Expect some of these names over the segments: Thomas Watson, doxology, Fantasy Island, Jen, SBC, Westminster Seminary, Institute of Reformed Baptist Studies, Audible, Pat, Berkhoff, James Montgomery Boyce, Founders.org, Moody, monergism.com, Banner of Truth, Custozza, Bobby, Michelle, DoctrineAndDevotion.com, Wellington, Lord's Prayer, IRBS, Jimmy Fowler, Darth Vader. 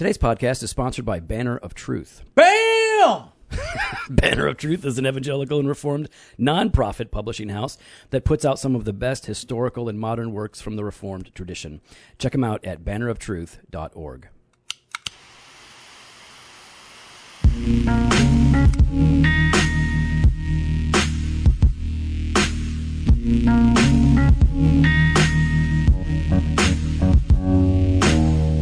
Today's podcast is sponsored by Banner of Truth. Bam! Banner of Truth is an evangelical and reformed nonprofit publishing house that puts out some of the best historical and modern works from the reformed tradition. Check them out at banneroftruth.org.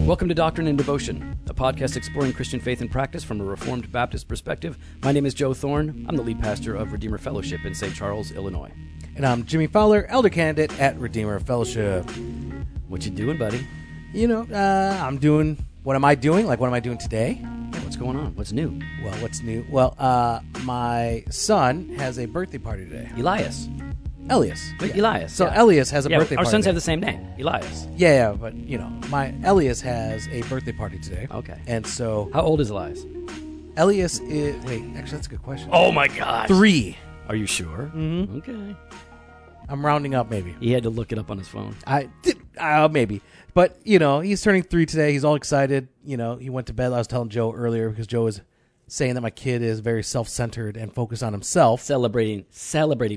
Welcome to Doctrine and Devotion, a podcast exploring Christian faith and practice from a Reformed Baptist perspective. My name is Joe Thorne. I'm the lead pastor of Redeemer Fellowship in St. Charles, Illinois. And I'm Jimmy Fowler, elder candidate at Redeemer Fellowship. What you doing, buddy? You know, I'm doing... What am I doing? Like, what am I doing today? What's going on? What's new? Well, what's new? Well, my son has a birthday party today. Elias. Yeah. Elias. So yeah. Elias has a birthday party. Our sons have the same name, Elias. Yeah, but, you know, my Elias has a birthday party today. Okay. And so... How old is Elias? Elias is... Wait, actually, that's a good question. Oh, my God. 3. Are you sure? Mm-hmm. Okay. I'm rounding up, maybe. He had to look it up on his phone. I did. Maybe. But, you know, he's turning 3 today. He's all excited. You know, he went to bed. I was telling Joe earlier because Joe was... saying that my kid is very self-centered and focused on himself, celebrating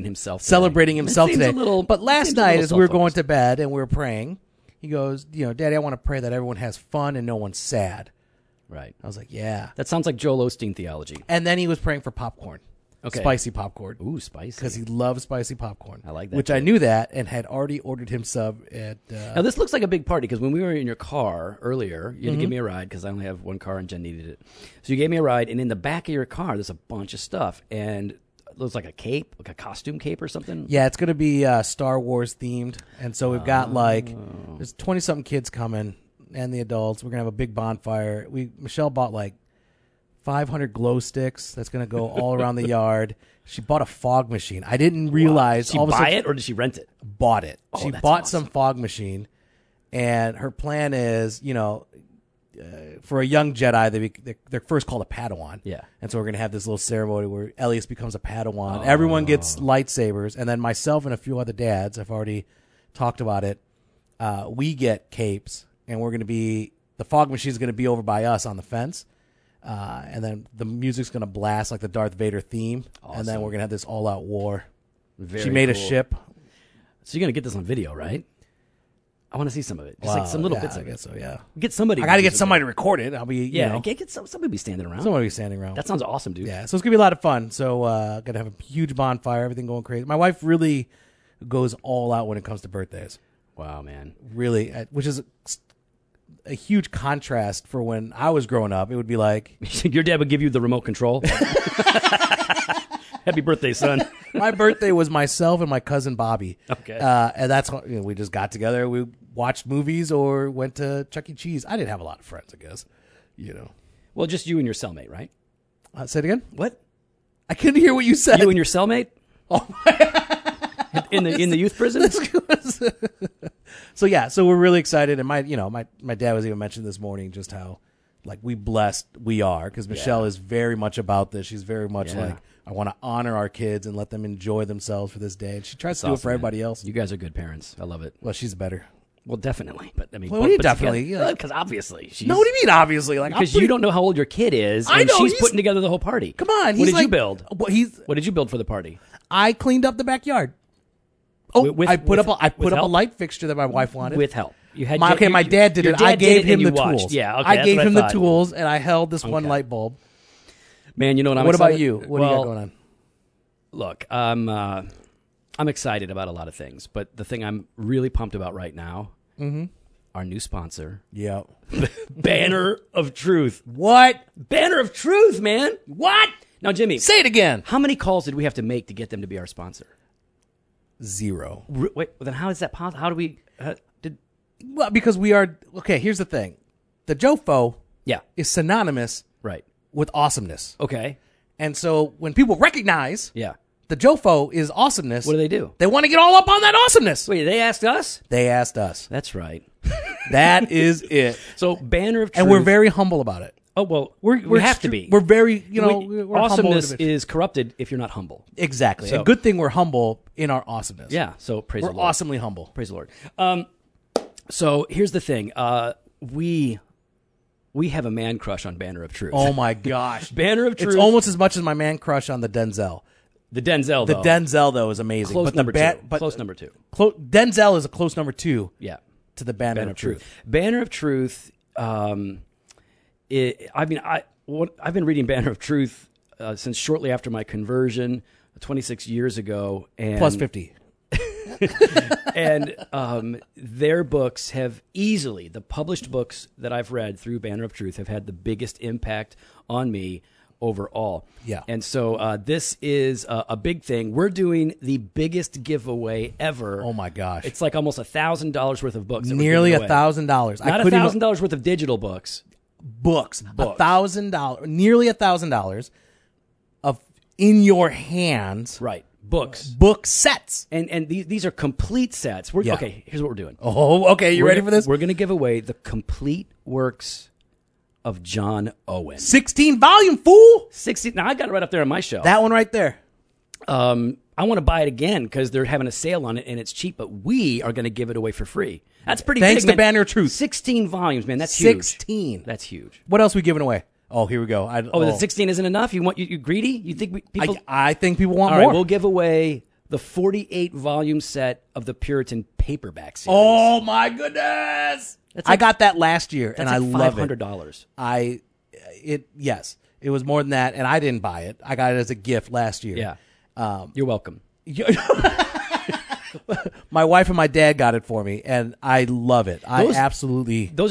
himself, today. But last night, as we were going to bed and we were praying, he goes, "You know, Daddy, I want to pray that everyone has fun and no one's sad." Right. I was like, "Yeah, that sounds like Joel Osteen theology." And then he was praying for popcorn, spicy popcorn. Ooh, spicy! Because he loves spicy popcorn. I like that. Which too. I knew that and had already ordered him some at. Now this looks like a big party because when we were in your car earlier, you had to give me a ride because I only have one car and Jen needed it. So you gave me a ride, and in the back of your car, there's a bunch of stuff, and it looks like a cape, like a costume cape or something. Yeah, it's going to be Star Wars themed, and so we've got there's 20-something kids coming and the adults. We're going to have a big bonfire. Michelle bought 500 glow sticks that's going to go all around the yard. She bought a fog machine. I didn't realize. Did she buy it or did she rent it? Bought it. Oh, she bought some fog machine, and her plan is, you know, for a young Jedi, they're first called a Padawan. Yeah. And so we're going to have this little ceremony where Elias becomes a Padawan. Oh. Everyone gets lightsabers, and then myself and a few other dads, I've already talked about it, we get capes, and we're going to be, the fog machine is going to be over by us on the fence. And then the music's going to blast like the Darth Vader theme. Awesome. And then we're going to have this all-out war. Very she made cool. a ship. So you're going to get this on video, right? I want to see some of it. Just some little bits of it. I guess so, yeah. Get somebody. I got to get somebody to record it. I'll be, you know. Somebody be standing around. That sounds awesome, dude. Yeah, so it's going to be a lot of fun. So going to have a huge bonfire, everything going crazy. My wife really goes all out when it comes to birthdays. Wow, man. Really, which is... a huge contrast for when I was growing up. It would be like... Your dad would give you the remote control. Happy birthday, son. My birthday was myself and my cousin Bobby. Okay. And that's when we just got together. We watched movies or went to Chuck E. Cheese. I didn't have a lot of friends, I guess. You know. Well, just you and your cellmate, right? Say it again? What? I couldn't hear what you said. You and your cellmate? Oh, my God. In the youth prison? So yeah, so we're really excited, and my dad was even mentioned this morning just how we blessed we are, because Michelle is very much about this. She's very much I want to honor our kids and let them enjoy themselves for this day, and she tries to do it for everybody else. You guys are good parents. I love it. Well, she's better. Well, definitely, but I mean, definitely, because obviously, no. What do you mean, obviously? Because you don't know how old your kid is, and I know, she's putting together the whole party. Come on, what did you build for the party? I cleaned up the backyard. Oh, I put up a light fixture that my wife wanted. With help. My dad did it. I gave him the tools. Yeah, okay, I gave him the tools, and I held this one light bulb. Man, you know what I'm excited about? What about you? What do you got going on? Look, I'm excited about a lot of things, but the thing I'm really pumped about right now, our new sponsor. Yeah. Banner of Truth. What? Banner of Truth, man. What? Now, Jimmy. Say it again. How many calls did we have to make to get them to be our sponsor? 0. Wait, well then how is that possible? How do we because we are here's the thing. The JoFo is synonymous with awesomeness. Okay. And so when people recognize the JoFo is awesomeness, what do? They want to get all up on that awesomeness. Wait, they asked us? They asked us. That's right. That is it. So Banner of Truth. And we're very humble about it. Oh, well, we have to be. We're very, we're awesomeness is corrupted if you're not humble. Exactly. So, and good thing we're humble in our awesomeness. Yeah, so praise the Lord. We're awesomely humble. Praise the Lord. So here's the thing. We We have a man crush on Banner of Truth. Oh, my gosh. Banner of Truth. It's almost as much as my man crush on the Denzel. The Denzel, though. The Denzel, though, is amazing. Close number two. Close number two. Denzel is a close number two. Yeah. To the Banner of Truth. Banner of Truth. I've been reading Banner of Truth since shortly after my conversion, 26 years ago. And plus 50. And their books have easily, the published books that I've read through Banner of Truth have had the biggest impact on me overall. Yeah. And so this is a big thing. We're doing the biggest giveaway ever. Oh my gosh. It's like almost $1,000 worth of books. Nearly $1,000. Not $1,000 worth of digital books. Books. $1,000, nearly $1,000 of in your hands. Right. Books. Book sets. And these are complete sets. Okay, here's what we're doing. Oh, okay. You ready for this? We're going to give away the complete works of John Owen. 16-volume, fool! 16. Now, I got it right up there on my shelf. That one right there. I want to buy it again because they're having a sale on it and it's cheap, but we are going to give it away for free. That's pretty Thanks big, to man. Banner of Truth. 16 volumes, man. That's 16. Huge. 16. That's huge. What else are we giving away? Oh, here we go. The 16 isn't enough? You greedy? You think people... I think people want more. All right, we'll give away the 48-volume set of the Puritan Paperback series. Oh, my goodness! I got that last year, and I love it. $500. Yes, it was more than that, and I didn't buy it. I got it as a gift last year. Yeah. You're welcome. My wife and my dad got it for me, and I love it. Those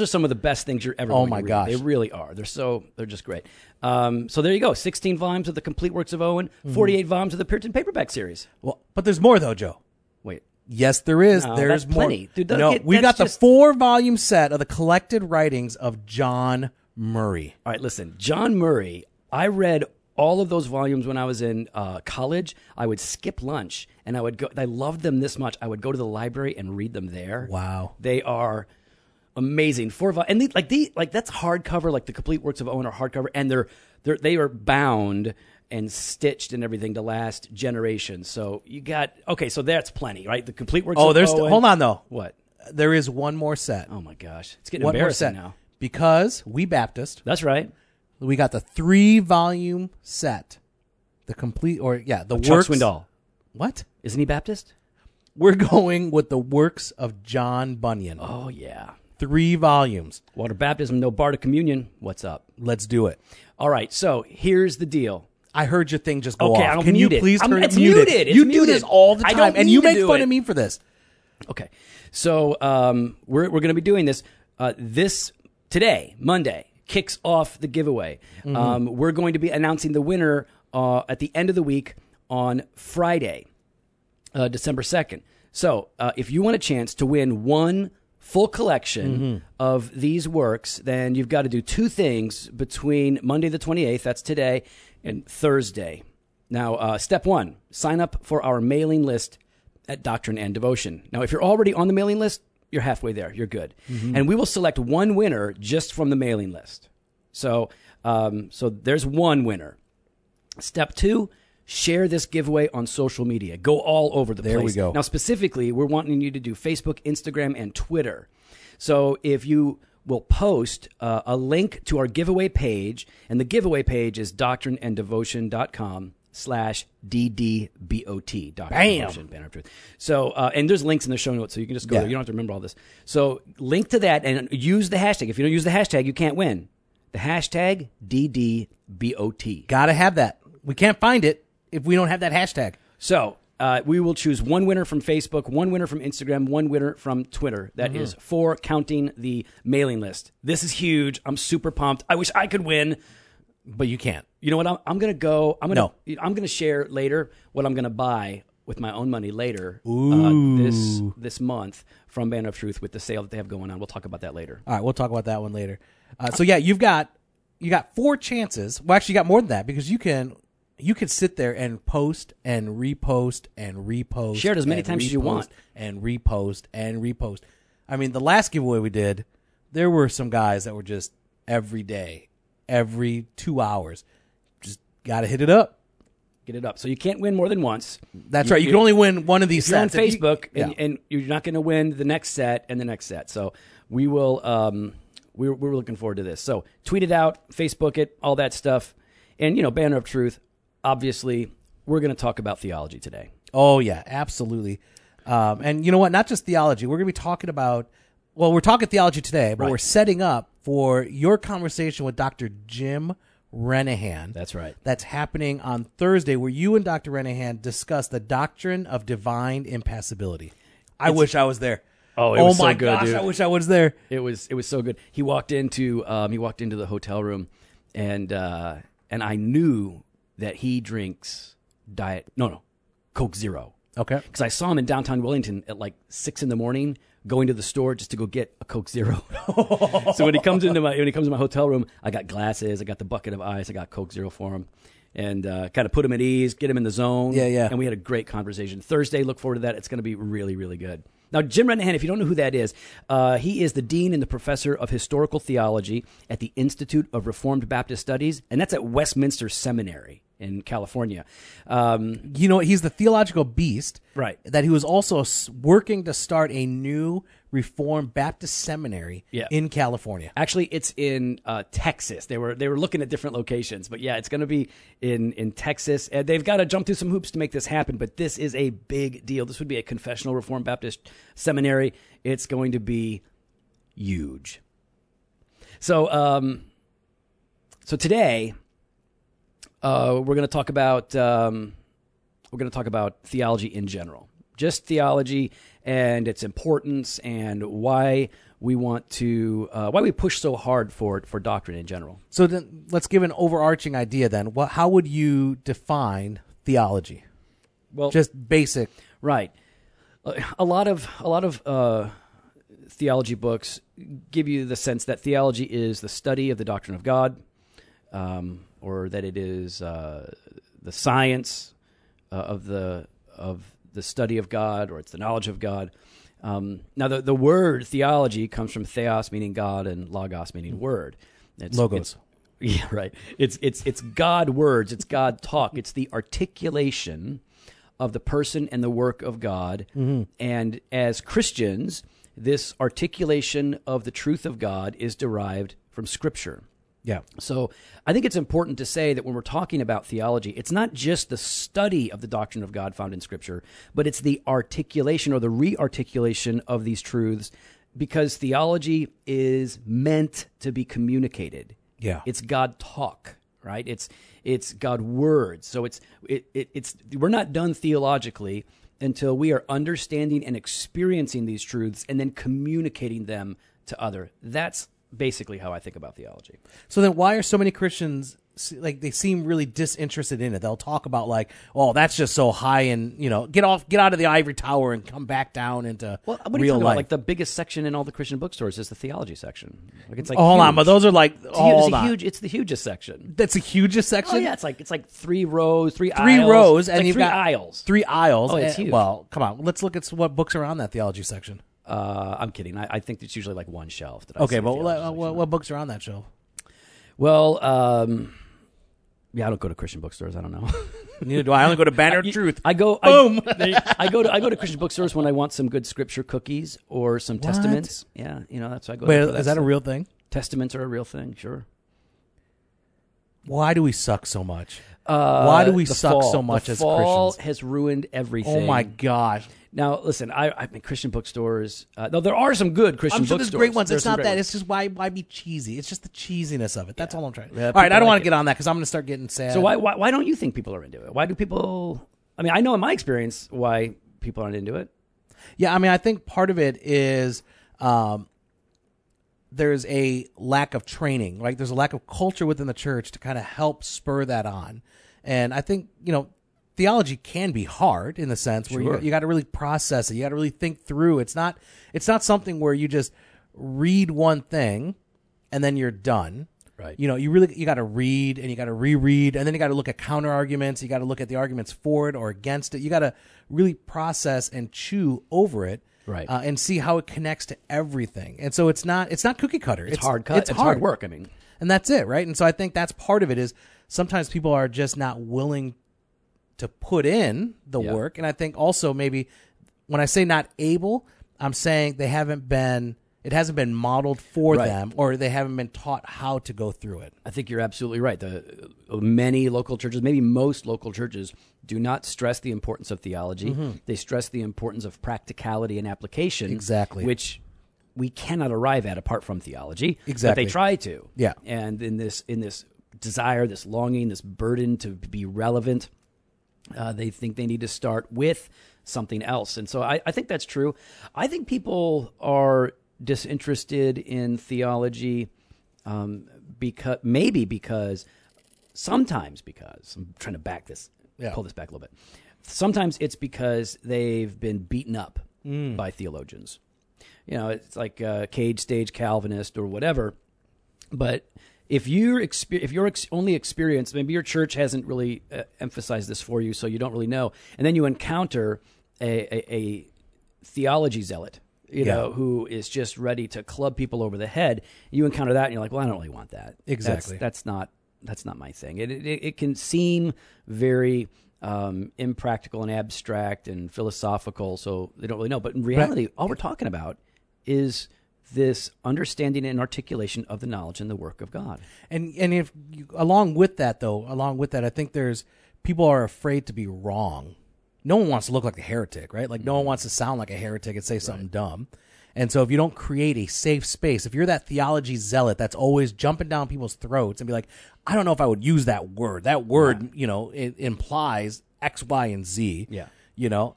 are some of the best things you're ever going to read. Oh, my gosh. They really are. They're just great. So there you go. 16 volumes of the complete works of Owen, 48 volumes of the Puritan Paperback series. Well, but there's more, though, Joe. Wait. Yes, there is. No, there's more. Plenty. Dude, we got the 4-volume set of the collected writings of John Murray. All right, listen. John Murray, I read all of those volumes when I was in college. I would skip lunch, and I would go. I loved them this much. I would go to the library and read them there. Wow, they are amazing. 4 volumes, and that's hardcover. Like the complete works of Owen are hardcover, and they are bound and stitched and everything to last generations. So you got So that's plenty, right? The complete works. Oh, there's. Hold on though. What? There is one more set. Oh my gosh, it's getting embarrassing now because we Baptist. That's right. We got the 3-volume set, the works. Chuck Swindoll. What? Isn't he Baptist? We're going with the works of John Bunyan. Oh yeah, 3 volumes. Water baptism, no bar to communion. What's up? Let's do it. All right. So here's the deal. I heard your thing just go off. I'll Can mute you please it. Turn it's it muted? Muted. It's you muted. Do this all the time, and you make fun of me for this. Okay. So we're going to be doing this today, Monday. Kicks off the giveaway. Mm-hmm. We're going to be announcing the winner at the end of the week on Friday, December 2nd. So if you want a chance to win one full collection of these works, then you've got to do two things between Monday the 28th, that's today, and Thursday. Now, step one, sign up for our mailing list at Doctrine and Devotion. Now, if you're already on the mailing list, you're halfway there. You're good. Mm-hmm. And we will select one winner just from the mailing list. So there's one winner. Step two, share this giveaway on social media. Go all over the place. There we go. Now, specifically, we're wanting you to do Facebook, Instagram, and Twitter. So if you will post a link to our giveaway page, and the giveaway page is DoctrineAndDevotion.com/DDBOT. Bam! Banner of Truth. So, and there's links in the show notes, so you can just go there. You don't have to remember all this. So, link to that and use the hashtag. If you don't use the hashtag, you can't win. The hashtag DDBOT. Gotta have that. We can't find it if we don't have that hashtag. So, we will choose one winner from Facebook, one winner from Instagram, one winner from Twitter. That is for counting the mailing list. This is huge. I'm super pumped. I wish I could win. But you can't. You know what? I'm gonna share later what I'm gonna buy with my own money later this month from Banner of Truth with the sale that they have going on. We'll talk about that later. All right, we'll talk about that one later. So yeah, you got 4 chances. Well, actually, you got more than that because you can sit there and post and repost and repost. Share it as many times as you want and repost and repost. I mean, the last giveaway we did, there were some guys that were just every day. Every 2 hours. Just got to hit it up. Get it up. So you can't win more than once. That's right. You can only win one of these sets. You're on Facebook, and you're not going to win the next set and the next set. So we will We were looking forward to this. So tweet it out, Facebook it, all that stuff. And, you know, Banner of Truth, obviously, we're going to talk about theology today. Oh, yeah, absolutely. And you know what? Not just theology. We're going to be talking about, well, we're talking theology today, but right. We're setting up for your conversation with Dr. Jim Renihan. That's right. That's happening on Thursday, where you and Dr. Renihan discuss the doctrine of divine impassibility. I wish I was there. Oh, it was so good, dude. Oh my gosh, I wish I was there. It was so good. He walked into the hotel room, and I knew that he drinks Coke Zero. Okay. Because I saw him in downtown Wellington at like 6 a.m. going to the store just to go get a Coke Zero. So when he comes into my hotel room, I got glasses, I got the bucket of ice, I got Coke Zero for him, and kind of put him at ease, get him in the zone. Yeah, yeah. And we had a great conversation. Thursday, look forward to that. It's going to be really, really good. Now, Jim Renihan, if you don't know who that is, he is the dean and the professor of historical theology at the Institute of Reformed Baptist Studies, and that's at Westminster Seminary in California. You know, he's the theological beast, right? That he was also working to start a new Reformed Baptist Seminary in California. Actually, it's in Texas. They were looking at different locations, but yeah, it's going to be in Texas. And they've got to jump through some hoops to make this happen, but this is a big deal. This would be a confessional Reformed Baptist Seminary. It's going to be huge. So today we're going to talk about theology in general. Just theology and its importance, and why we want to, why we push so hard for doctrine in general. So then, let's give an overarching idea. Then, how would you define theology? Well, just basic, right? A lot of theology books give you the sense that theology is the study of the doctrine of God, or that it is the science of the study of God, or it's the knowledge of God. Now, the word theology comes from theos, meaning God, and logos, meaning word. It's, logos. Yeah, right. It's God words. It's God talk. It's the articulation of the person and the work of God. Mm-hmm. And as Christians, this articulation of the truth of God is derived from Scripture. Yeah. So I think it's important to say that when we're talking about theology, it's not just the study of the doctrine of God found in Scripture, but it's the articulation or the re-articulation of these truths, because theology is meant to be communicated. Yeah. It's God talk, right? It's God words. So it's we're not done theologically until we are understanding and experiencing these truths and then communicating them to other. That's basically how I think about theology. So then why are so many Christians, like, they seem really disinterested in it? They'll talk about, like, oh, that's just so high, and, you know, get out of the ivory tower and come back down into real life. About, like, the biggest section in all the Christian bookstores is the theology section. Like, it's like, oh, hold on, but those are like, it's the hugest section. That's the hugest section? Oh, yeah, it's like three rows. Three aisles. Three aisles. Oh, it's huge. Well, come on, let's look at what books are on that theology section. I'm kidding. I think it's usually like one shelf. Okay, but what books are on that shelf? Well, I don't go to Christian bookstores. I don't know. Neither do I. I only go to Banner of Truth. I go. Boom. I go to Christian bookstores when I want some good scripture cookies or some testaments. Yeah, you know, that's why I go. Wait, is that a real thing? Testaments are a real thing. Sure. Why do we suck so much? Why do we suck so much as Christians? The fall has ruined everything. Oh my gosh. Now, listen, I mean, Christian bookstores, though there are some good Christian bookstores. I'm sure there's great ones. It's not that. It's just why be cheesy? It's just the cheesiness of it. That's all I'm trying to do. All right, I don't want to get on that because I'm going to start getting sad. So why don't you think people are into it? Why do people... I mean, I know in my experience why people aren't into it. Yeah, I mean, I think part of it is... there's a lack of training, right? There's a lack of culture within the church to kind of help spur that on. And I think, you know, theology can be hard in the sense where you got to really process it. You got to really think through. It's not something where you just read one thing and then you're done. Right. You know, you got to read and you got to reread, and then you got to look at counter arguments. You got to look at the arguments for it or against it. You got to really process and chew over it. Right. And see how it connects to everything. And so it's not cookie cutter. It's hard cut. It's hard work, I mean. And that's it, right? And so I think that's part of it is sometimes people are just not willing to put in the work. And I think also maybe when I say not able, I'm saying they haven't been It hasn't been modeled for them, or they haven't been taught how to go through it. I think you're absolutely right. Many local churches, maybe most local churches, do not stress the importance of theology. Mm-hmm. They stress the importance of practicality and application, exactly, which we cannot arrive at apart from theology. Exactly. But they try to. Yeah. And in this desire, this longing, this burden to be relevant, they think they need to start with something else. And so I think that's true. I think people are disinterested in theology because I'm trying to pull this back a little bit. Sometimes it's because they've been beaten up by theologians. You know, it's like a cage stage Calvinist or whatever. But if your only experience, maybe your church hasn't really emphasized this for you, so you don't really know. And then you encounter a theology zealot, you know, who is just ready to club people over the head. You encounter that, and you're like, well, I don't really want that. Exactly. That's not my thing. It can seem very impractical and abstract and philosophical, so they don't really know. But in reality, all we're talking about is this understanding and articulation of the knowledge and the work of God. And along with that, I think people are afraid to be wrong. No one wants to look like a heretic, right? Like, no one wants to sound like a heretic and say something dumb. And so if you don't create a safe space, if you're that theology zealot that's always jumping down people's throats and be like, I don't know if I would use that word. That word, you know, it implies X, Y, and Z. Yeah. You know,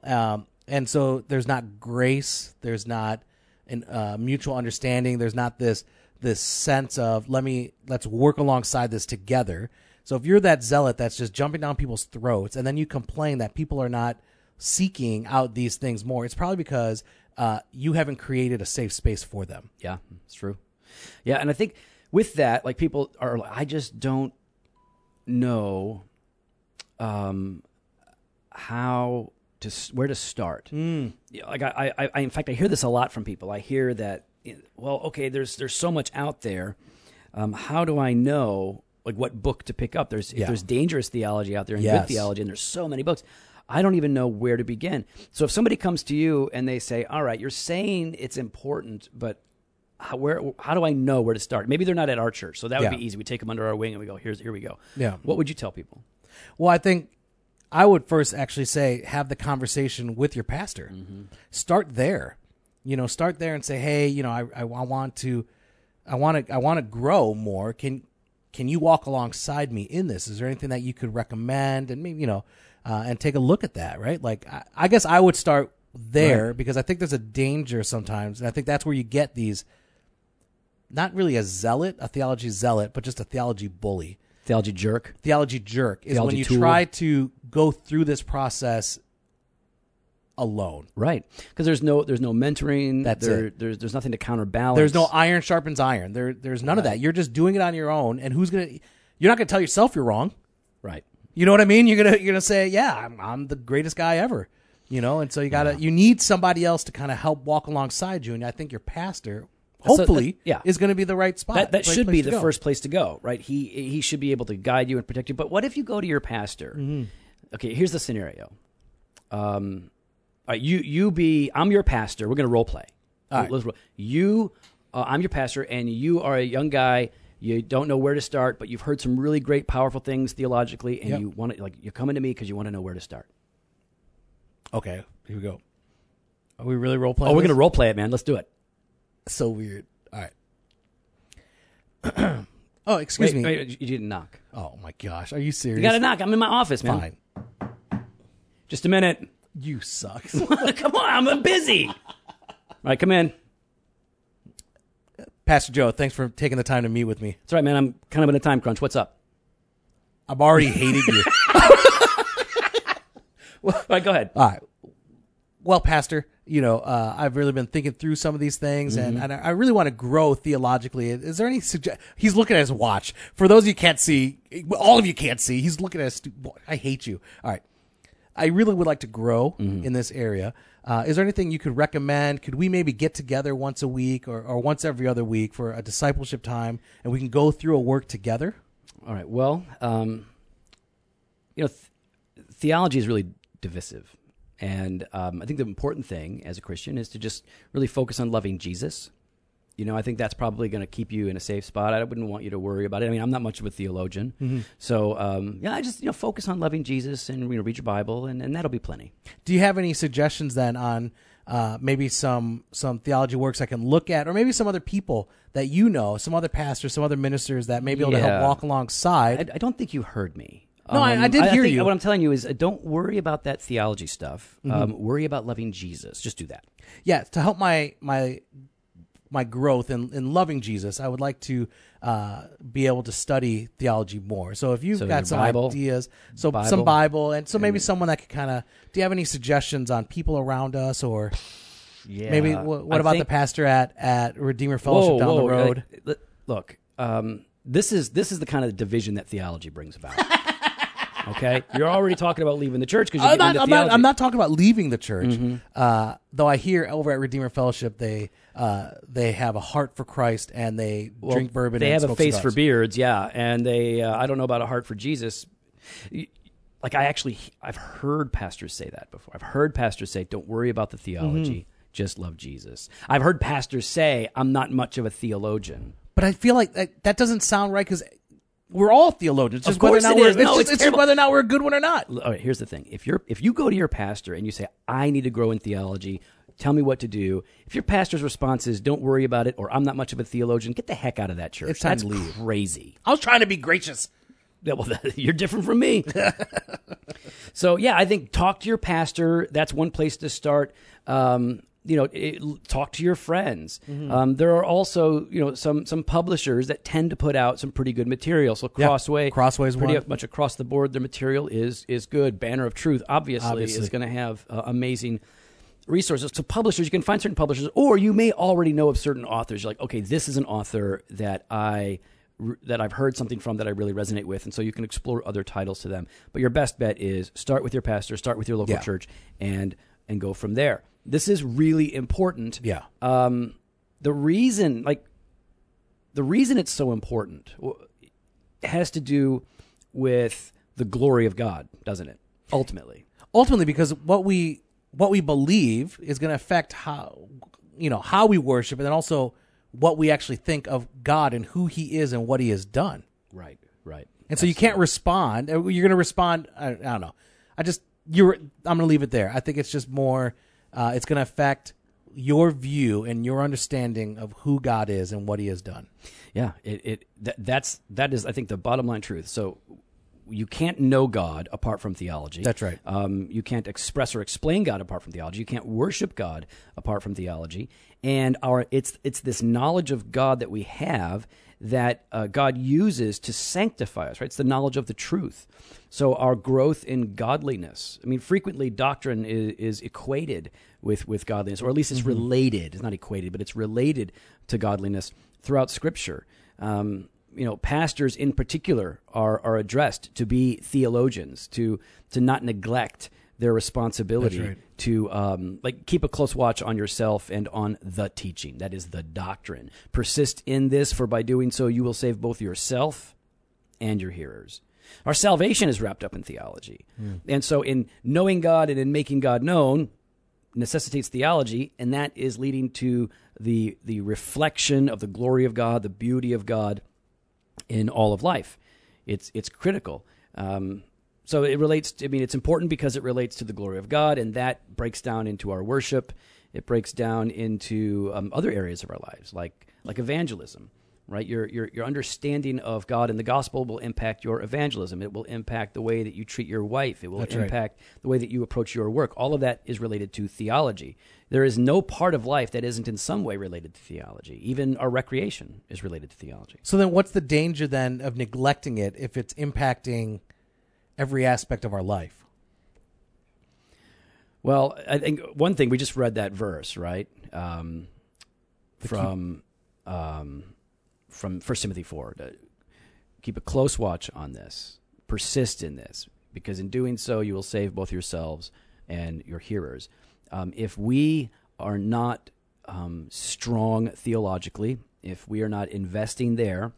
and so there's not grace. There's not an mutual understanding. There's not this sense of let's work alongside this together. So if you're that zealot that's just jumping down people's throats and then you complain that people are not seeking out these things more, it's probably because you haven't created a safe space for them. Yeah, it's true. Yeah, and I think with that, like, people are like, I just don't know where to start. Mm. Yeah, like I in fact, I hear this a lot from people. I hear that, well, okay, there's so much out there. How do I know, like, what book to pick up? If there's dangerous theology out there and good theology, and there's so many books, I don't even know where to begin. So if somebody comes to you and they say, all right, you're saying it's important, but how do I know where to start? Maybe they're not at our church, so that would be easy. We take them under our wing and we go, here we go. Yeah. What would you tell people? Well, I think I would first actually say, have the conversation with your pastor. Mm-hmm. Start there. You know, start there and say, hey, you know, I want to grow more. Can you walk alongside me in this? Is there anything that you could recommend? And maybe, you know, and take a look at that, right? Like, I guess I would start there because I think there's a danger sometimes. And I think that's where you get these, not really a theology zealot, but just a theology bully. Theology jerk. Theology jerk is when you try to go through this process alone. Right. Because there's no mentoring. There's nothing to counterbalance. There's no iron sharpens iron. There's none of that. You're just doing it on your own. And you're not going to tell yourself you're wrong. Right. You know what I mean? You're gonna say, yeah, I'm the greatest guy ever, you know. And so you need somebody else to kind of help walk alongside you. And I think your pastor, hopefully, is going to be the right spot. That should be the first place to go, right? He should be able to guide you and protect you. But what if you go to your pastor? Mm-hmm. Okay, here's the scenario. I'm your pastor. We're gonna role play. All right. Let's role. I'm your pastor, and you are a young guy. You don't know where to start, but you've heard some really great, powerful things theologically, and you want to, like, you're coming to me because you want to know where to start. Okay, here we go. Are we really role playing? Oh, we're gonna role play it, man. Let's do it. So weird. All right. Oh, excuse me. Wait, you didn't knock. Oh my gosh, are you serious? You gotta knock. I'm in my office, man. Fine. Just a minute. You suck. Come on, I'm busy. All right, come in. Pastor Joe, thanks for taking the time to meet with me. That's right, man. I'm kind of in a time crunch. What's up? I've already hated you. Well, all right, go ahead. All right. Well, Pastor, you know, I've really been thinking through some of these things, mm-hmm. and I really want to grow theologically. Is there any he's looking at his watch. For those of you can't see, all of you can't see, he's looking at his boy, I hate you. All right. I really would like to grow in this area. Is there anything you could recommend? Could we maybe get together once a week or once every other week for a discipleship time, and we can go through a work together? All right. Well, you know, theology is really divisive. And I think the important thing as a Christian is to just really focus on loving Jesus you know, I think that's probably going to keep you in a safe spot. I wouldn't want you to worry about it. I mean, I'm not much of a theologian. Mm-hmm. So, yeah, I just, you know, focus on loving Jesus and, you know, read your Bible, and that'll be plenty. Do you have any suggestions then on maybe some theology works I can look at, or maybe some other people that you know, some other pastors, some other ministers that may be able to help walk alongside? I don't think you heard me. No, I did hear you. What I'm telling you is don't worry about that theology stuff. Mm-hmm. Worry about loving Jesus. Just do that. Yeah, to help my growth in loving Jesus, I would like to be able to study theology more. So if you've got some Bible, ideas, so Bible, some Bible, and so maybe someone that could kind of, do you have any suggestions on people around us, or maybe what about the pastor at Redeemer Fellowship down the road? Look, this is the kind of division that theology brings about. Okay, you're already talking about leaving the church because you're getting into theology. I'm not talking about leaving the church, mm-hmm. Though I hear over at Redeemer Fellowship they have a heart for Christ and they drink bourbon. They have a face for beards, yeah, and they I don't know about a heart for Jesus. Like I've heard pastors say that before. I've heard pastors say, "Don't worry about the theology, mm-hmm. just love Jesus." I've heard pastors say, "I'm not much of a theologian," but I feel like that doesn't sound right because we're all theologians. Of course it is. It's just whether or not we're a good one or not. All right, here's the thing. If you go to your pastor and you say, I need to grow in theology, tell me what to do. If your pastor's response is, don't worry about it, or I'm not much of a theologian, get the heck out of that church. That's crazy. I was trying to be gracious. Yeah, well, you're different from me. So, yeah, I think talk to your pastor. That's one place to start. You know, talk to your friends. Mm-hmm. There are also, you know, some publishers that tend to put out some pretty good material. So Crossway's pretty much across the board. Their material is good. Banner of Truth, obviously. Is going to have amazing resources. So publishers, you can find certain publishers, or you may already know of certain authors. You're like, okay, this is an author that I've heard something from that I really resonate with, and so you can explore other titles to them. But your best bet is start with your pastor, start with your local church, and go from there. This is really important. Yeah. The reason it's so important has to do with the glory of God, doesn't it? Ultimately, because what we believe is going to affect how we worship, and then also what we actually think of God and who He is and what He has done. Right. Right. And so you can't respond. You're going to respond. I don't know. I'm going to leave it there. I think it's just more. It's going to affect your view and your understanding of who God is and what He has done. Yeah, that is, I think, the bottom line truth. So you can't know God apart from theology. That's right. You can't express or explain God apart from theology. You can't worship God apart from theology. And it's this knowledge of God that we have that God uses to sanctify us, right? It's the knowledge of the truth. So our growth in godliness. I mean, frequently doctrine is equated with godliness, or at least it's mm-hmm. related. It's not equated, but it's related to godliness throughout Scripture. You know, pastors in particular are addressed to be theologians, to not neglect their responsibility to keep a close watch on yourself and on the teaching. That is the doctrine. Persist in this, for by doing so you will save both yourself and your hearers. Our salvation is wrapped up in theology. Mm. And so in knowing God and in making God known necessitates theology, and that is leading to the reflection of the glory of God, the beauty of God in all of life. It's critical. So it relates, it's important because it relates to the glory of God, and that breaks down into our worship. It breaks down into other areas of our lives, like evangelism, right? Your understanding of God and the gospel will impact your evangelism. It will impact the way that you treat your wife. It will impact the way that you approach your work. All of that is related to theology. There is no part of life that isn't in some way related to theology. Even our recreation is related to theology. So then what's the danger then of neglecting it if it's impacting every aspect of our life? Well, I think one thing, we just read that verse, right? From 1 Timothy 4, to keep a close watch on this, persist in this, because in doing so you will save both yourselves and your hearers. If we are not strong theologically, if we are not investing there,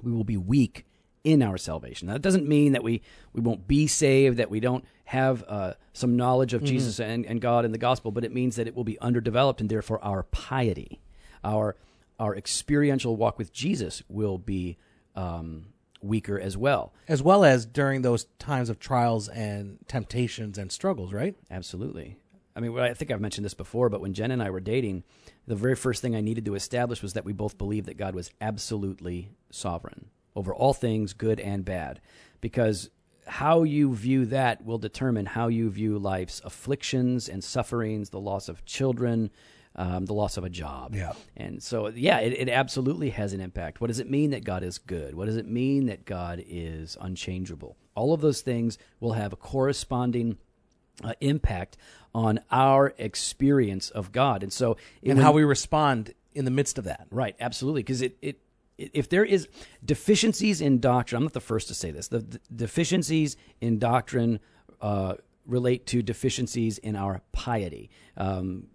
we will be weak in our salvation. Now, that doesn't mean that we won't be saved, that we don't have some knowledge of mm-hmm. Jesus and God and the gospel, but it means that it will be underdeveloped, and therefore our piety, our our experiential walk with Jesus will be weaker as well. As well as during those times of trials and temptations and struggles, right? Absolutely. I mean, I think I've mentioned this before, but when Jen and I were dating, the very first thing I needed to establish was that we both believed that God was absolutely sovereign over all things, good and bad, because how you view that will determine how you view life's afflictions and sufferings, the loss of children, the loss of a job. Yeah. And so, yeah, it absolutely has an impact. What does it mean that God is good? What does it mean that God is unchangeable? All of those things will have a corresponding impact on our experience of God. And so, how we respond in the midst of that. Right. Absolutely. Because if there is deficiencies in doctrine, I'm not the first to say this, the deficiencies in doctrine relate to deficiencies in our piety.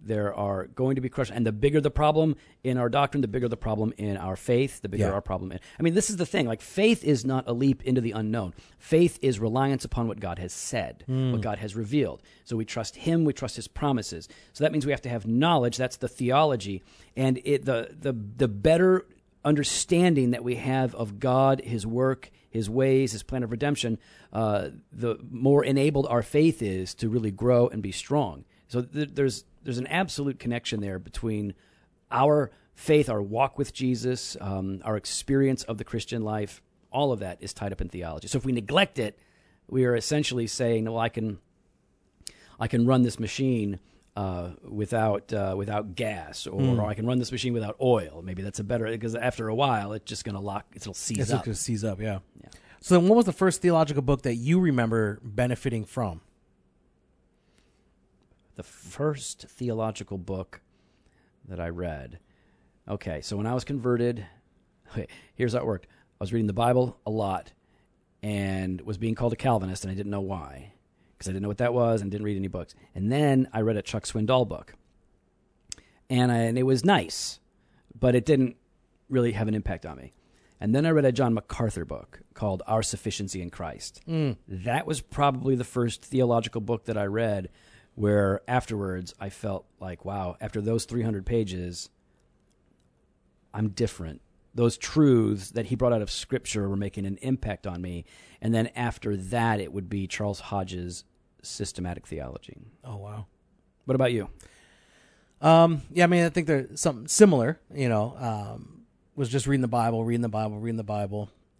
There are going to be questions, and the bigger the problem in our doctrine, the bigger the problem in our faith, the bigger our problem. I mean, this is the thing, like faith is not a leap into the unknown. Faith is reliance upon what God has said, what God has revealed. So we trust him, we trust his promises. So that means we have to have knowledge, that's the theology, and the better understanding that we have of God, his work, his ways, his plan of redemption, the more enabled our faith is to really grow and be strong. So there's an absolute connection there between our faith, our walk with Jesus, our experience of the Christian life. All of that is tied up in theology. So if we neglect it, we are essentially saying, well, I can run this machine without gas, or I can run this machine without oil. Maybe that's a better, because after a while, it's just going to it'll seize up. It's going to seize up, yeah. So then what was the first theological book that you remember benefiting from? The first theological book that I read. Okay, so when I was converted, here's how it worked. I was reading the Bible a lot and was being called a Calvinist, and I didn't know why. I didn't know what that was and didn't read any books. And then I read a Chuck Swindoll book. And it was nice, but it didn't really have an impact on me. And then I read a John MacArthur book called Our Sufficiency in Christ. That was probably the first theological book that I read where afterwards I felt like, wow, after those 300 pages, I'm different. Those truths that he brought out of Scripture were making an impact on me. And then after that, it would be Charles Hodge's systematic theology. Oh, wow. What about you? Yeah, I mean, I think there's something similar, was just reading the Bible.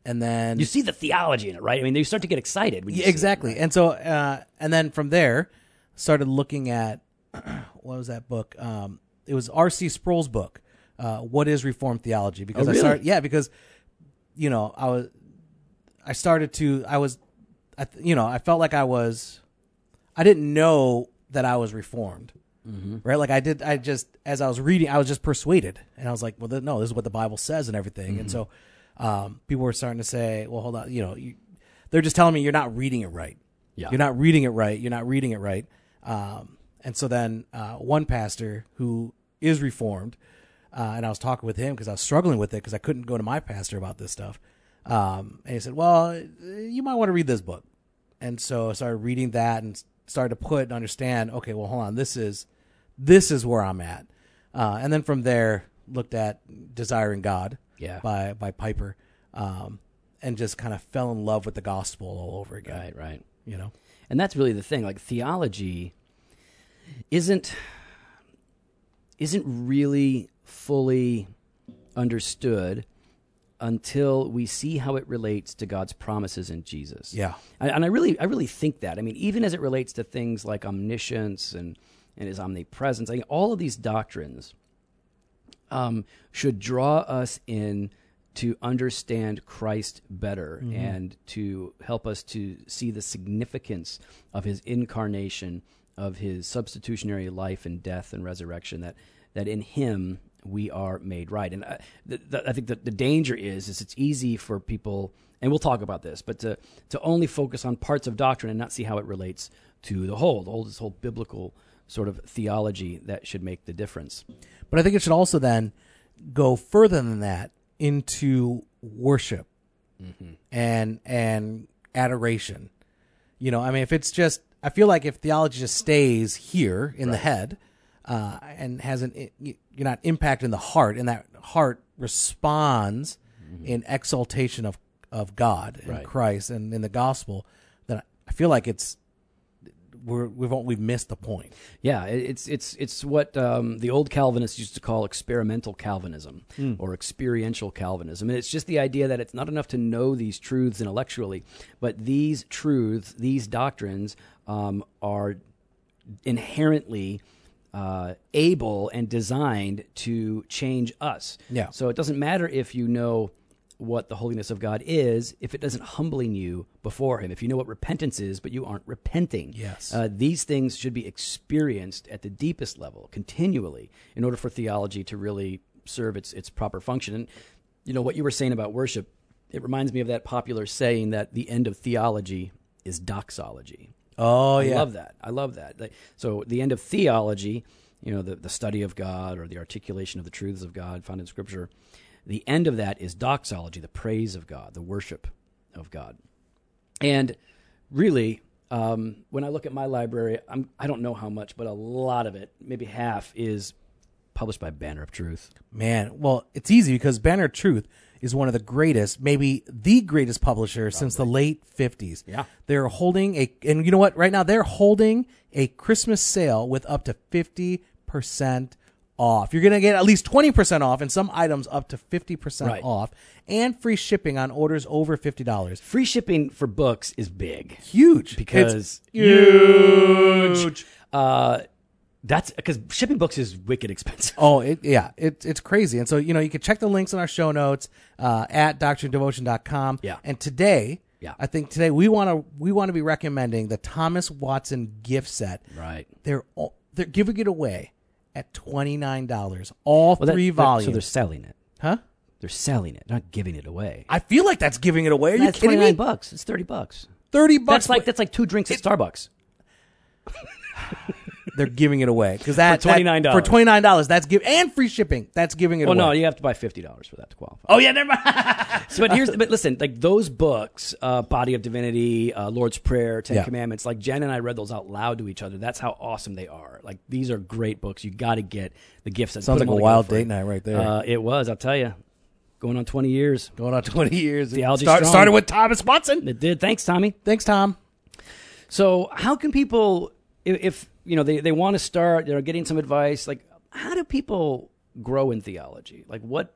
And then... You see the theology in it, right? I mean, you start to get excited. When you exactly. It, right? And so, and then from there, started looking at, what was that book? It was R.C. Sproul's book, What is Reformed Theology? Because I didn't know that I was Reformed, right? Like as I was reading, I was just persuaded. And I was like, well, no, this is what the Bible says and everything. Mm-hmm. And so people were starting to say, well, hold on, they're just telling me you're not reading it right. Yeah. You're not reading it right. And so then one pastor who is Reformed, and I was talking with him because I was struggling with it because I couldn't go to my pastor about this stuff. And he said, well, you might want to read this book. And so I started reading that and started to put and understand, okay, well, hold on. This is where I'm at. And then from there, looked at Desiring God by Piper, and just kind of fell in love with the gospel all over again. Right. And that's really the thing. Like theology isn't really fully understood until we see how it relates to God's promises in Jesus. Yeah. And I really think that. I mean, even as it relates to things like omniscience and his omnipresence, I mean, all of these doctrines should draw us in to understand Christ better and to help us to see the significance of his incarnation, of his substitutionary life and death and resurrection, that in him we are made right. And I think that the danger is it's easy for people, and we'll talk about this, but to only focus on parts of doctrine and not see how it relates to the whole biblical sort of theology that should make the difference. But I think it should also then go further than that into worship and adoration. I mean, I feel like if theology just stays here in the head, and has an, you're not impacting the heart, and that heart responds in exaltation of God and Christ and in the gospel, then I feel like it's we've missed the point. Yeah, it's what the old Calvinists used to call experimental Calvinism or experiential Calvinism. And it's just the idea that it's not enough to know these truths intellectually, but these truths, these doctrines are inherently able and designed to change us. Yeah. So it doesn't matter if you know what the holiness of God is, if it doesn't humbling you before Him, if you know what repentance is, but you aren't repenting. Yes. These things should be experienced at the deepest level continually in order for theology to really serve its proper function. And, you know, what you were saying about worship, it reminds me of that popular saying that the end of theology is doxology. Oh, yeah. I love that. I love that. So the end of theology, you know, the study of God or the articulation of the truths of God found in Scripture, the end of that is doxology, the praise of God, the worship of God. And really, when I look at my library, I don't know how much, but a lot of it, maybe half, is published by Banner of Truth. Man, well, it's easy because Banner of Truth is one of the greatest, maybe the greatest publisher since the late 50s. Yeah. They're holding and you know what? Right now, they're holding a Christmas sale with up to 50% off. You're going to get at least 20% off and some items up to 50% off and free shipping on orders over $50. Free shipping for books is big. Huge. Because it's huge. That's because shipping books is wicked expensive. Oh, it's crazy. And so, you know, you can check the links in our show notes at DoctrineAndDevotion.com. Yeah. And today, I think today we want to be recommending the Thomas Watson gift set. Right. They're giving it away at $29, all three volumes. So they're selling it. Huh? They're selling it, not giving it away. I feel like that's giving it away. Are you kidding me? $29. It's $30. $30. That's like two drinks at Starbucks. They're giving it away because for $29. For $29, that's free shipping. That's giving it away. Well, no, you have to buy $50 for that to qualify. Oh yeah, never mind. So, but listen, like those books, Body of Divinity, Lord's Prayer, Ten Commandments. Like Jen and I read those out loud to each other. That's how awesome they are. Like these are great books. You got to get the gifts. Sounds like a wild date night right there. It was. I'll tell you, going on 20 years. Theology started with Thomas Watson. It did. Thanks, Tommy. Thanks, Tom. So, how can people if you know, they want to start, you know, getting some advice. Like, how do people grow in theology? Like, what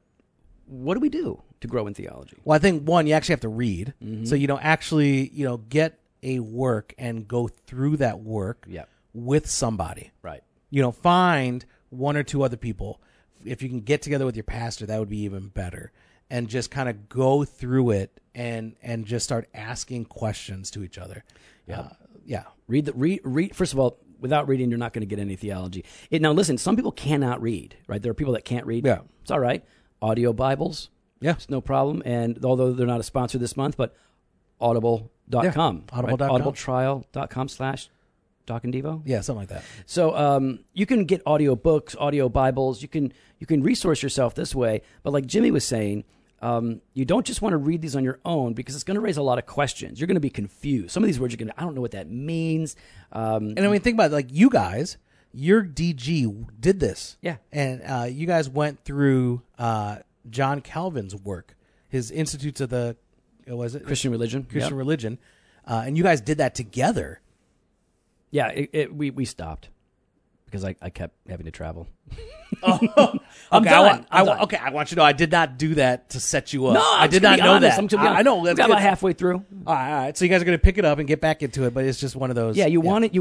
do we do to grow in theology? Well, I think, one, you actually have to read. Mm-hmm. So you don't actually, you know, get a work and go through that work with somebody. Right. You know, find one or two other people. If you can get together with your pastor, that would be even better. And just kind of go through it and just start asking questions to each other. Yeah. Read. First of all, without reading, you're not going to get any theology. Now, listen, some people cannot read, right? There are people that can't read. Yeah. It's all right. Audio Bibles. Yeah. It's no problem. And although they're not a sponsor this month, but Audible.com. Yeah. Audible.com. Audibletrial.com/DocAndDevo. Yeah, something like that. So you can get audio books, audio Bibles. You can resource yourself this way. But like Jimmy was saying, you don't just want to read these on your own because it's going to raise a lot of questions. You're going to be confused. Some of these words you're going to, I don't know what that means. And I mean, think about it, like you guys, your DG did this. Yeah. And you guys went through John Calvin's work, his Institutes of the, Christian Religion. Religion. And you guys did that together. Yeah, we stopped. Because I kept having to travel. I want you to know I did not do that to set you up. No, I did not know that. I know. We got about halfway through. All right. So you guys are going to pick it up and get back into it, but it's just one of those. Yeah, you want to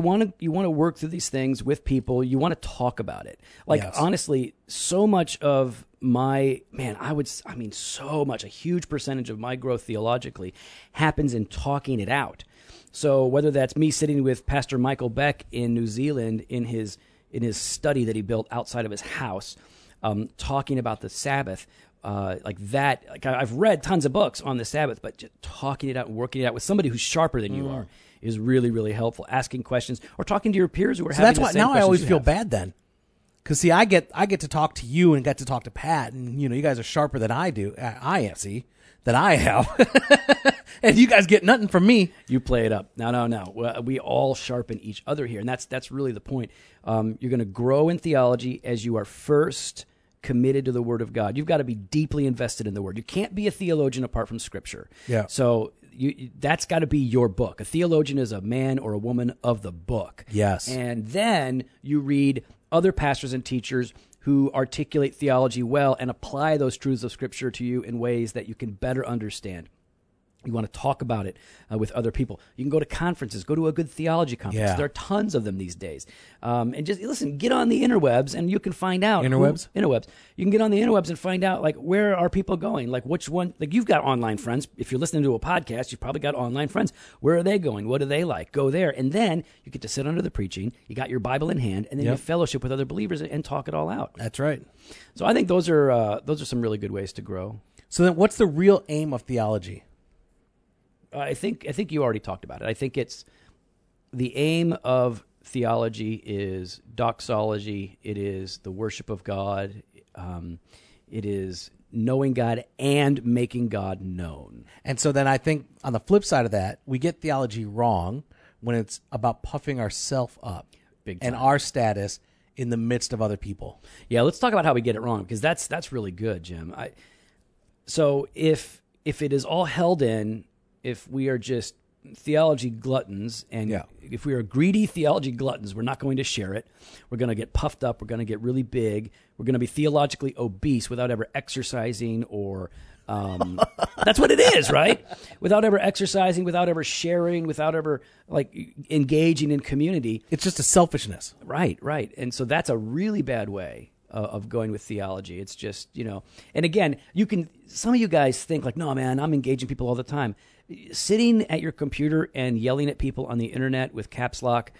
work through these things with people. You want to talk about it. Like honestly, so much of my a huge percentage of my growth theologically happens in talking it out. So whether that's me sitting with Pastor Michael Beck in New Zealand in his study that he built outside of his house, talking about the Sabbath, I've read tons of books on the Sabbath, but just talking it out and working it out with somebody who's sharper than you are is really, really helpful. Asking questions or talking to your peers who are having the same questions. So that's why now I always feel bad then. Because, see, I get to talk to you and got to talk to Pat, and, you know, you guys are sharper than I am, and you guys get nothing from me. You play it up. No. We all sharpen each other here, and that's really the point. You're going to grow in theology as you are first committed to the Word of God. You've got to be deeply invested in the Word. You can't be a theologian apart from Scripture. Yeah. So that's got to be your book. A theologian is a man or a woman of the book. Yes. And then you read other pastors and teachers who articulate theology well and apply those truths of Scripture to you in ways that you can better understand. You want to talk about it with other people. You can go to conferences. Go to a good theology conference. Yeah. There are tons of them these days. And just, listen, get on the interwebs, and you can find out. Interwebs? Interwebs. You can get on the interwebs and find out, where are people going? Which one? You've got online friends. If you're listening to a podcast, you've probably got online friends. Where are they going? What do they like? Go there. And then you get to sit under the preaching. You got your Bible in hand, and then you fellowship with other believers and talk it all out. That's right. So I think those are some really good ways to grow. So then what's the real aim of theology? I think you already talked about it. I think it's the aim of theology is doxology. It is the worship of God. It is knowing God and making God known. And so then I think on the flip side of that, we get theology wrong when it's about puffing ourselves up and our status in the midst of other people. Yeah, let's talk about how we get it wrong, because that's really good, Jim. So if it is all held in, if we are just theology gluttons, and if we are greedy theology gluttons, we're not going to share it. We're going to get puffed up. We're going to get really big. We're going to be theologically obese without ever exercising or... that's what it is, right? Without ever exercising, without ever sharing, without ever engaging in community. It's just a selfishness. Right. And so that's a really bad way of going with theology. It's just, and again, some of you guys think no, man, I'm engaging people all the time. Sitting at your computer and yelling at people on the internet with caps lock,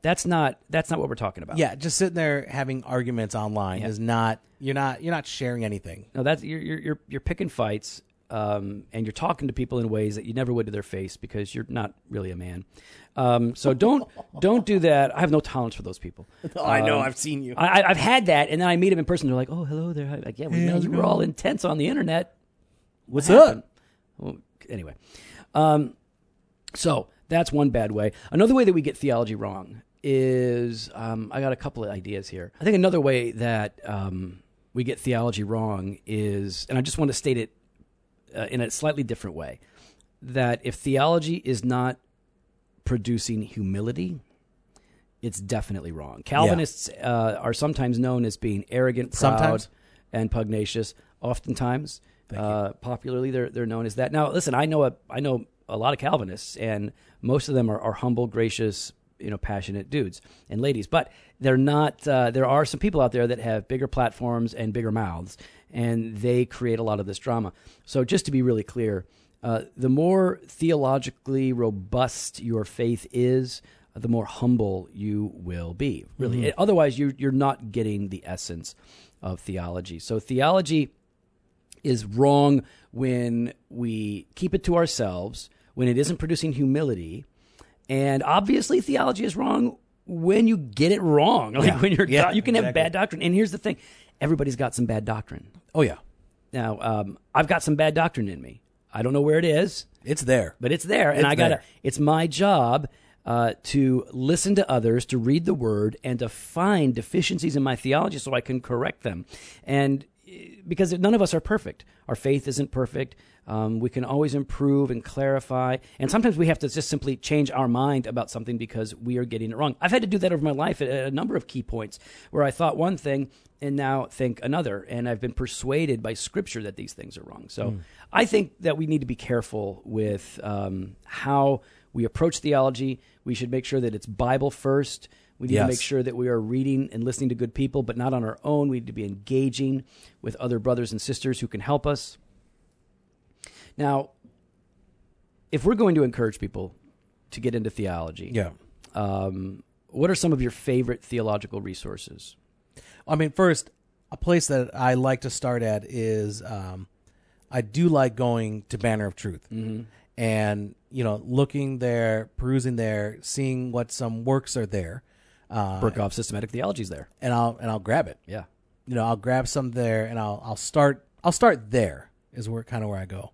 that's not what we're talking about. Yeah, just sitting there having arguments online is not. You're not sharing anything. No, that's you're picking fights, and you're talking to people in ways that you never would to their face because you're not really a man. So don't do that. I have no tolerance for those people. I know. I've seen you. I've had that, and then I meet them in person. They're like, "Oh, hello there." Like, yeah, we're all intense on the internet. What's up? Well, anyway, so that's one bad way. Another way that we get theology wrong is, I got a couple of ideas here. I think another way that we get theology wrong is, and I just want to state it in a slightly different way, that if theology is not producing humility, it's definitely wrong. Calvinists are sometimes known as being arrogant, proud, and pugnacious. Oftentimes. Popularly, they're known as that. Now, listen, I know a lot of Calvinists, and most of them are humble, gracious, passionate dudes and ladies. But they're not. There are some people out there that have bigger platforms and bigger mouths, and they create a lot of this drama. So, just to be really clear, the more theologically robust your faith is, the more humble you will be. Really, Otherwise, you're not getting the essence of theology. So, theology is wrong when we keep it to ourselves, when it isn't producing humility, and obviously theology is wrong when you get it wrong. You can have bad doctrine. And here's the thing: everybody's got some bad doctrine. Oh yeah. Now I've got some bad doctrine in me. I don't know where it is. It's there, but it's there, and it's my job to listen to others, to read the Word, and to find deficiencies in my theology so I can correct them. And because none of us are perfect. Our faith isn't perfect. We can always improve and clarify. And sometimes we have to just simply change our mind about something because we are getting it wrong. I've had to do that over my life at a number of key points where I thought one thing and now think another. And I've been persuaded by Scripture that these things are wrong. So I think that we need to be careful with how we approach theology. We should make sure that it's Bible first. We need to make sure that we are reading and listening to good people, but not on our own. We need to be engaging with other brothers and sisters who can help us. Now, if we're going to encourage people to get into theology, what are some of your favorite theological resources? I mean, first, a place that I like to start at is I do like going to Banner of Truth. Mm-hmm. And, looking there, perusing there, seeing what some works are there. Berkhoff systematic theology is there, and I'll grab it. Yeah, I'll grab some there, and I'll start there is where I go.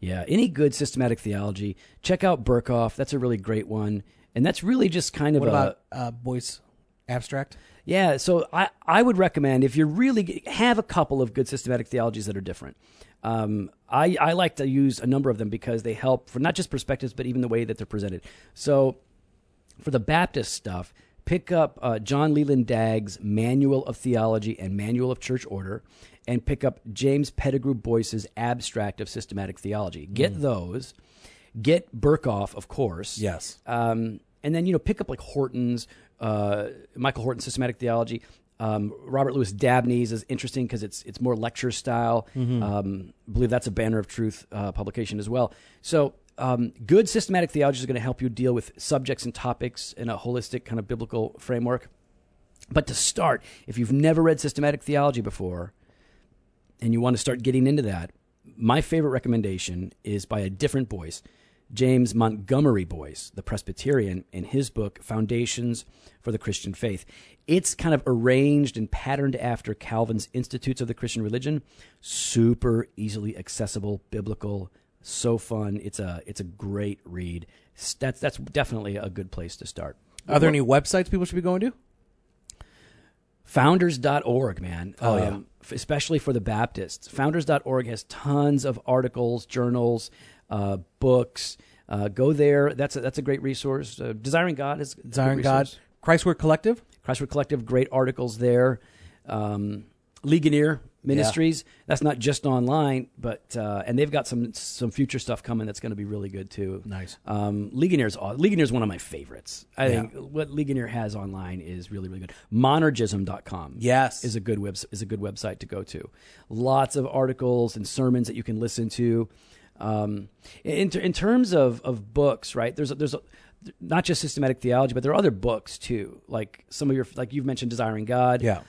Yeah, any good systematic theology. Check out Berkhoff. That's a really great one. And that's really just kind of about Boyce Abstract? Yeah, so I would recommend if you're really... have a couple of good systematic theologies that are different. I like to use a number of them because they help for not just perspectives, but even the way that they're presented. So for the Baptist stuff, pick up John Leland Dagg's Manual of Theology and Manual of Church Order, and pick up James Pettigrew Boyce's Abstract of Systematic Theology. Get those. Get Berkhoff, of course. Yes. And then, pick up like Horton's, Michael Horton's Systematic Theology. Robert Louis Dabney's is interesting because it's more lecture style. Mm-hmm. I believe that's a Banner of Truth publication as well. So good systematic theology is going to help you deal with subjects and topics in a holistic kind of biblical framework. But to start, if you've never read systematic theology before and you want to start getting into that, my favorite recommendation is by a different Boyce, James Montgomery Boyce, the Presbyterian, in his book, Foundations for the Christian Faith. It's kind of arranged and patterned after Calvin's Institutes of the Christian Religion. Super easily accessible, biblical, so fun. It's a great read. That's definitely a good place to start. Are there any websites people should be going to? Founders.org, man. Oh, yeah. Especially for the Baptists. Founders.org has tons of articles, journals, books. Go there. That's a great resource. Desiring God is Desiring God. Christword Collective. Great articles there. Ligonier Ministries. Yeah. That's not just online, but and they've got some future stuff coming that's going to be really good too. Nice. Ligonier's one of my favorites. I think what Ligonier has online is really, really good. Monergism.com. Yes, is a good website to go to. Lots of articles and sermons that you can listen to. In terms of books, right? There's not just systematic theology, but there are other books too. Like like you've mentioned, Desiring God. Yeah.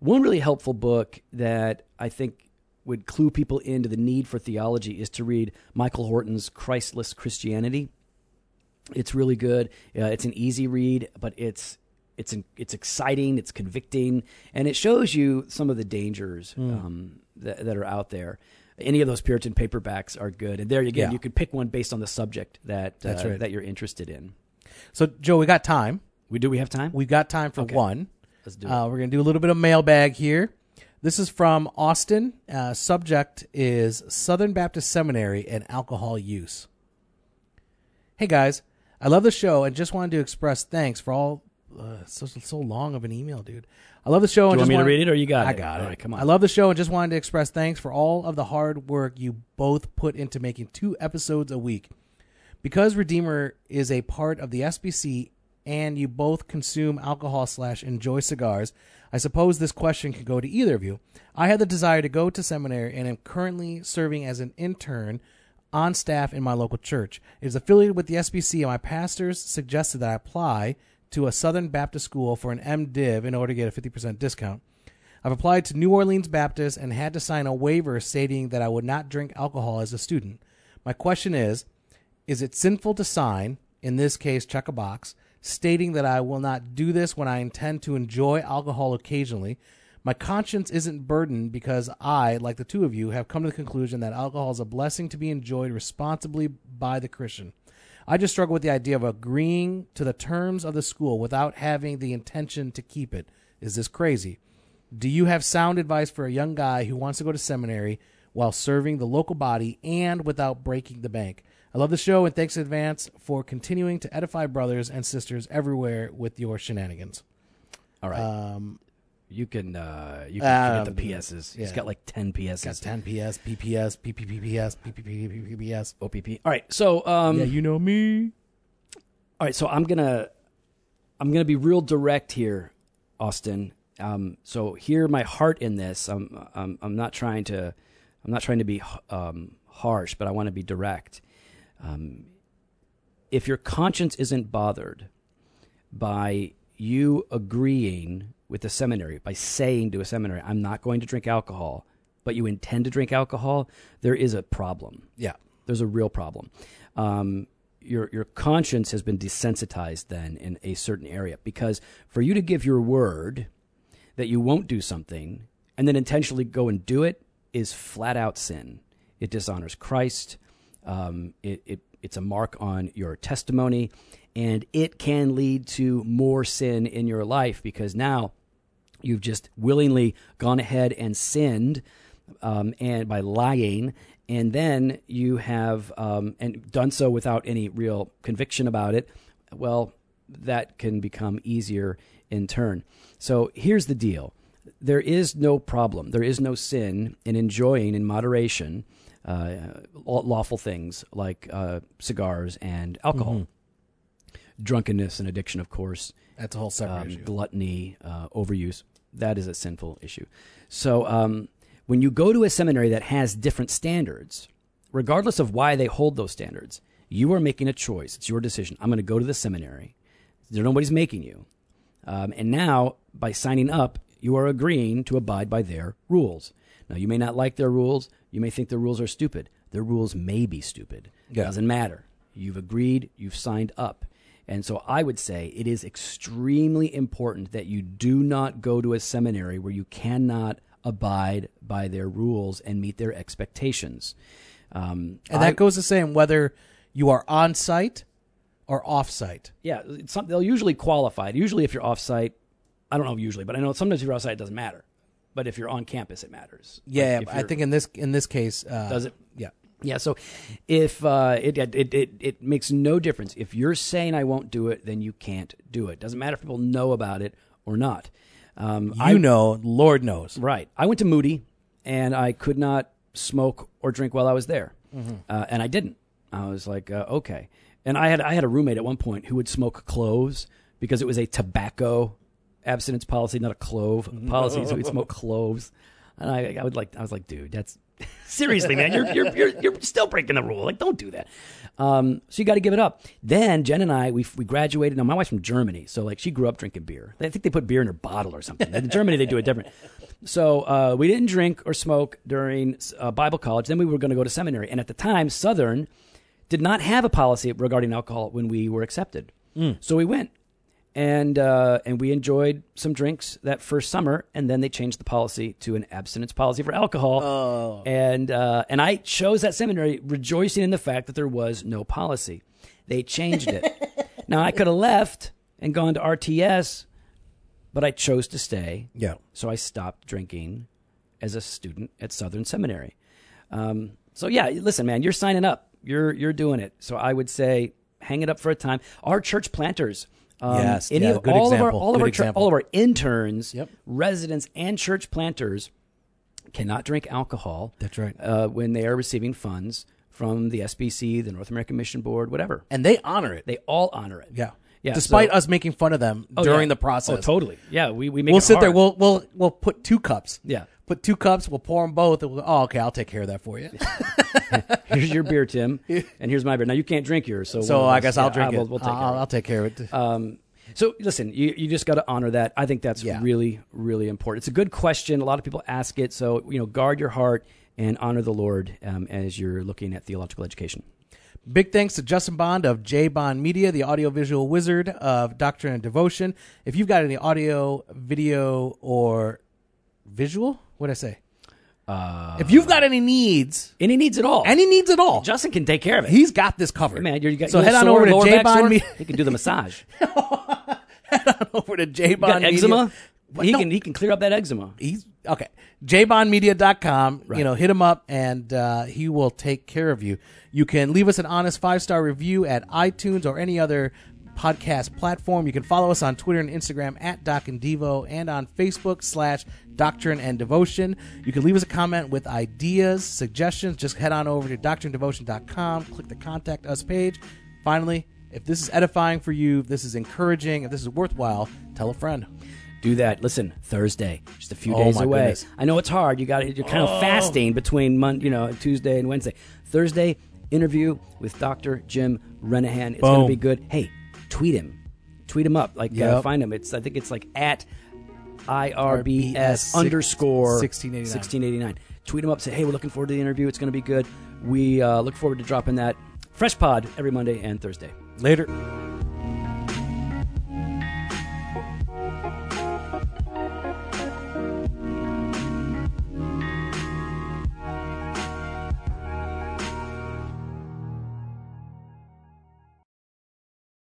One really helpful book that I think would clue people into the need for theology is to read Michael Horton's Christless Christianity. It's really good. It's an easy read, but it's exciting, it's convicting, and it shows you some of the dangers that are out there. Any of those Puritan paperbacks are good. And there again, you could pick one based on the subject that you're interested in. So, Joe, we got time. We have time? We've got time for one. Let's do it. We're going to do a little bit of mailbag here. This is from Austin. Subject is Southern Baptist Seminary and alcohol use. Hey, guys. I love the show and just wanted to express thanks for all... so long of an email, dude. I love the show. Do you want me to read it or you got it? I got it. All right, come on. I love the show and just wanted to express thanks for all of the hard work you both put into making 2 episodes a week. Because Redeemer is a part of the SBC and you both consume alcohol / enjoy cigars, I suppose this question could go to either of you. I had the desire to go to seminary and am currently serving as an intern on staff in my local church. It is affiliated with the SBC and my pastors suggested that I apply to a Southern Baptist school for an MDiv in order to get a 50% discount. I've applied to New Orleans Baptist and had to sign a waiver stating that I would not drink alcohol as a student. My question is it sinful to sign, in this case check a box, stating that I will not do this when I intend to enjoy alcohol occasionally? My conscience isn't burdened because I, like the two of you, have come to the conclusion that alcohol is a blessing to be enjoyed responsibly by the Christian. I just struggle with the idea of agreeing to the terms of the school without having the intention to keep it. Is this crazy? Do you have sound advice for a young guy who wants to go to seminary while serving the local body and without breaking the bank? I love the show, and thanks in advance for continuing to edify brothers and sisters everywhere with your shenanigans. All right. You can get the PSs. He's got like 10 PSs. Got 10 PS, PPS, PPPPS, PPPPPS, OPP. All right, so yeah, you know me. All right, so I'm gonna be real direct here, Austin. So hear my heart in this. I'm not trying to be harsh, but I want to be direct. If your conscience isn't bothered by you agreeing with the seminary, by saying to a seminary, I'm not going to drink alcohol, but you intend to drink alcohol, there is a problem. Yeah. There's a real problem. Your conscience has been desensitized then in a certain area, because for you to give your word that you won't do something and then intentionally go and do it is flat out sin. It dishonors Christ. It's a mark on your testimony, and it can lead to more sin in your life because now you've just willingly gone ahead and sinned, and by lying, and then you have and done so without any real conviction about it. Well, that can become easier in turn. So here's the deal. There is no problem. There is no sin in enjoying in moderation lawful things like cigars and alcohol. Mm-hmm. Drunkenness and addiction, of course. That's a whole separate issue. Gluttony, overuse. That is a sinful issue. So when you go to a seminary that has different standards, regardless of why they hold those standards, you are making a choice. It's your decision. I'm going to go to the seminary. Nobody's making you. And now, by signing up, you are agreeing to abide by their rules. Now, you may not like their rules. You may think their rules are stupid. Their rules may be stupid. Yeah. It doesn't matter. You've agreed. You've signed up. And so I would say it is extremely important that you do not go to a seminary where you cannot abide by their rules and meet their expectations. And that goes the same whether you are on site or off site. Yeah, they'll usually qualify. Usually if you're off site, I don't know usually, but I know sometimes if you're outside, it doesn't matter. But if you're on campus, it matters. Yeah, like I think in this case, does it? Yeah, yeah. So if it makes no difference if you're saying I won't do it, then you can't do it. Doesn't matter if people know about it or not. Lord knows, right? I went to Moody, and I could not smoke or drink while I was there, mm-hmm. And I didn't. I was like, okay. And I had a roommate at one point who would smoke cloves because it was a tobacco abstinence policy, not a clove policy. So he'd smoke cloves, and I was like, dude, that's seriously, man, you're still breaking the rule. Like, don't do that. So you got to give it up. Then Jen and I, we graduated. Now my wife's from Germany, so like she grew up drinking beer. I think they put beer in her bottle or something. In Germany they do it different. So we didn't drink or smoke during Bible college. Then we were going to go to seminary, and at the time Southern did not have a policy regarding alcohol when we were accepted. Mm. So we went. And we enjoyed some drinks that first summer, and then they changed the policy to an abstinence policy for alcohol. Oh. And I chose that seminary rejoicing in the fact that there was no policy. They changed it. Now, I could have left and gone to RTS, but I chose to stay. Yeah. So I stopped drinking as a student at Southern Seminary. So, yeah, listen, man, you're signing up. You're doing it. So I would say hang it up for a time. Our church planters... all of our interns, yep. residents, and church planters cannot drink alcohol. That's right. When they are receiving funds from the SBC, the North American Mission Board, whatever, and they honor it. They all honor it. Yeah, yeah. Despite us making fun of them during the process. Oh, totally. Yeah, we'll sit there. We'll put 2 cups. Yeah, put 2 cups. We'll pour them both. And we'll, okay, I'll take care of that for you. Here's your beer, Tim, and here's my beer. Now, you can't drink yours, so I guess I'll drink it. I'll take care of it. So, listen, you just got to honor that. I think that's really, really important. It's a good question. A lot of people ask it. So, guard your heart and honor the Lord as you're looking at theological education. Big thanks to Justin Bond of J. Bond Media, the audiovisual wizard of Doctrine and Devotion. If you've got any audio, video, or visual, what'd I say? If you've got any needs at all, Justin can take care of it. He's got this covered, man. So head on over to J. Bond Media. He can do the massage. Head on over to J. Bond Media. Eczema? He can clear up that eczema. He's okay. JBondMedia.com. Right. Hit him up, and he will take care of you. You can leave us an honest 5-star review at iTunes or any other podcast platform. You can follow us on Twitter and Instagram at Doc and Devo, and on Facebook / Doctrine and Devotion. You can leave us a comment with ideas, suggestions. Just head on over to DoctrineAndDevotion.com, click the Contact Us page. Finally, if this is edifying for you, if this is encouraging, if this is worthwhile, tell a friend. Do that. Listen, Thursday, just a few days away. Goodness. I know it's hard. You're kind of fasting between Tuesday and Wednesday. Thursday, interview with Dr. Jim Renihan. It's going to be good. Hey, tweet him up, find him. I think it's like at IRBS _ 1689. Tweet him up, say, hey, we're looking forward to the interview. It's going to be good. We look forward to dropping that fresh pod every Monday and Thursday. Later.